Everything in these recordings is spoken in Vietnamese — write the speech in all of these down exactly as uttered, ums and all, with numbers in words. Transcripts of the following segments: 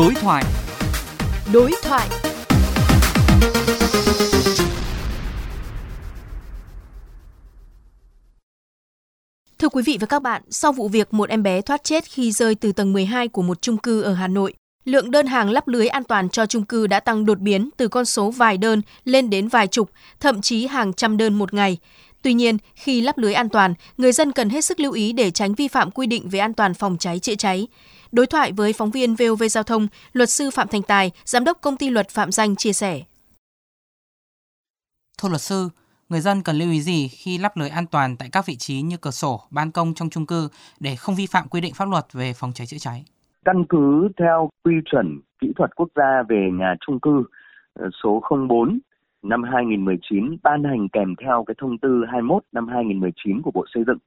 Đối thoại. Đối thoại. Thưa quý vị và các bạn, sau vụ việc một em bé thoát chết khi rơi từ tầng mười hai của một chung cư ở Hà Nội, lượng đơn hàng lắp lưới an toàn cho chung cư đã tăng đột biến từ con số vài đơn lên đến vài chục, thậm chí hàng trăm đơn một ngày. Tuy nhiên, khi lắp lưới an toàn, người dân cần hết sức lưu ý để tránh vi phạm quy định về an toàn phòng cháy chữa cháy. Đối thoại với phóng viên vê o vê Giao thông, luật sư Phạm Thành Tài, giám đốc công ty luật Phạm Danh chia sẻ. Thưa luật sư, người dân cần lưu ý gì khi lắp lưới an toàn tại các vị trí như cửa sổ, ban công trong chung cư để không vi phạm quy định pháp luật về phòng cháy chữa cháy? Căn cứ theo quy chuẩn kỹ thuật quốc gia về nhà chung cư số không bốn năm hai nghìn không trăm mười chín ban hành kèm theo cái thông tư hai mươi mốt năm hai nghìn không trăm mười chín của Bộ Xây dựng,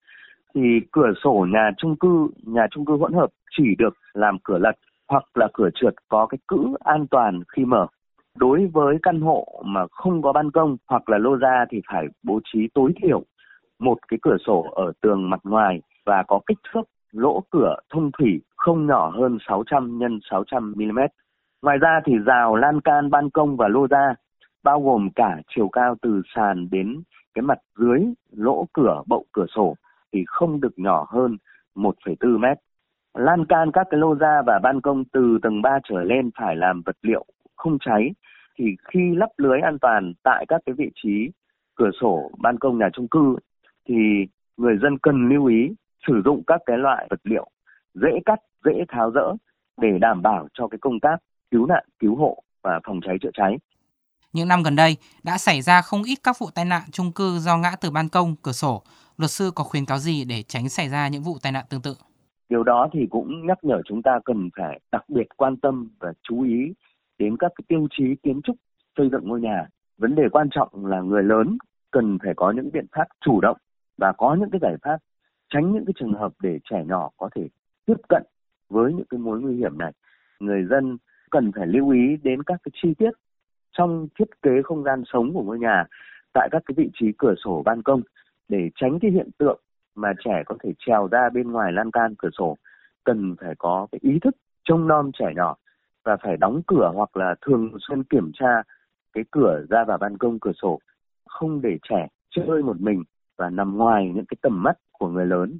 thì cửa sổ nhà chung cư, nhà chung cư hỗn hợp chỉ được làm cửa lật hoặc là cửa trượt có cái cữ an toàn khi mở. Đối với căn hộ mà không có ban công hoặc là lô ra thì phải bố trí tối thiểu một cái cửa sổ ở tường mặt ngoài và có kích thước lỗ cửa thông thủy không nhỏ hơn sáu trăm nhân sáu trăm mi-li-mét. Ngoài ra thì rào, lan can, ban công và lô ra bao gồm cả chiều cao từ sàn đến cái mặt dưới lỗ cửa, bậu cửa sổ thì không được nhỏ hơn một phẩy bốn mét. Lan can các cái lô ra và ban công từ tầng ba trở lên phải làm vật liệu không cháy. Thì khi lắp lưới an toàn tại các cái vị trí cửa sổ, ban công nhà chung cư thì người dân cần lưu ý sử dụng các cái loại vật liệu dễ cắt, dễ tháo dỡ để đảm bảo cho cái công tác cứu nạn, cứu hộ và phòng cháy chữa cháy. Những năm gần đây đã xảy ra không ít các vụ tai nạn chung cư do ngã từ ban công, cửa sổ. Luật sư có khuyến cáo gì để tránh xảy ra những vụ tai nạn tương tự? Điều đó thì cũng nhắc nhở chúng ta cần phải đặc biệt quan tâm và chú ý đến các cái tiêu chí kiến trúc xây dựng ngôi nhà. Vấn đề quan trọng là người lớn cần phải có những biện pháp chủ động và có những cái giải pháp tránh những cái trường hợp để trẻ nhỏ có thể tiếp cận với những cái mối nguy hiểm này. Người dân cần phải lưu ý đến các cái chi tiết trong thiết kế không gian sống của ngôi nhà tại các cái vị trí cửa sổ, ban công để tránh cái hiện tượng mà trẻ có thể trèo ra bên ngoài lan can, cửa sổ. Cần phải có cái ý thức trông nom trẻ nhỏ và phải đóng cửa hoặc là thường xuyên kiểm tra cái cửa ra vào ban công, cửa sổ, không để trẻ chơi một mình và nằm ngoài những cái tầm mắt của người lớn.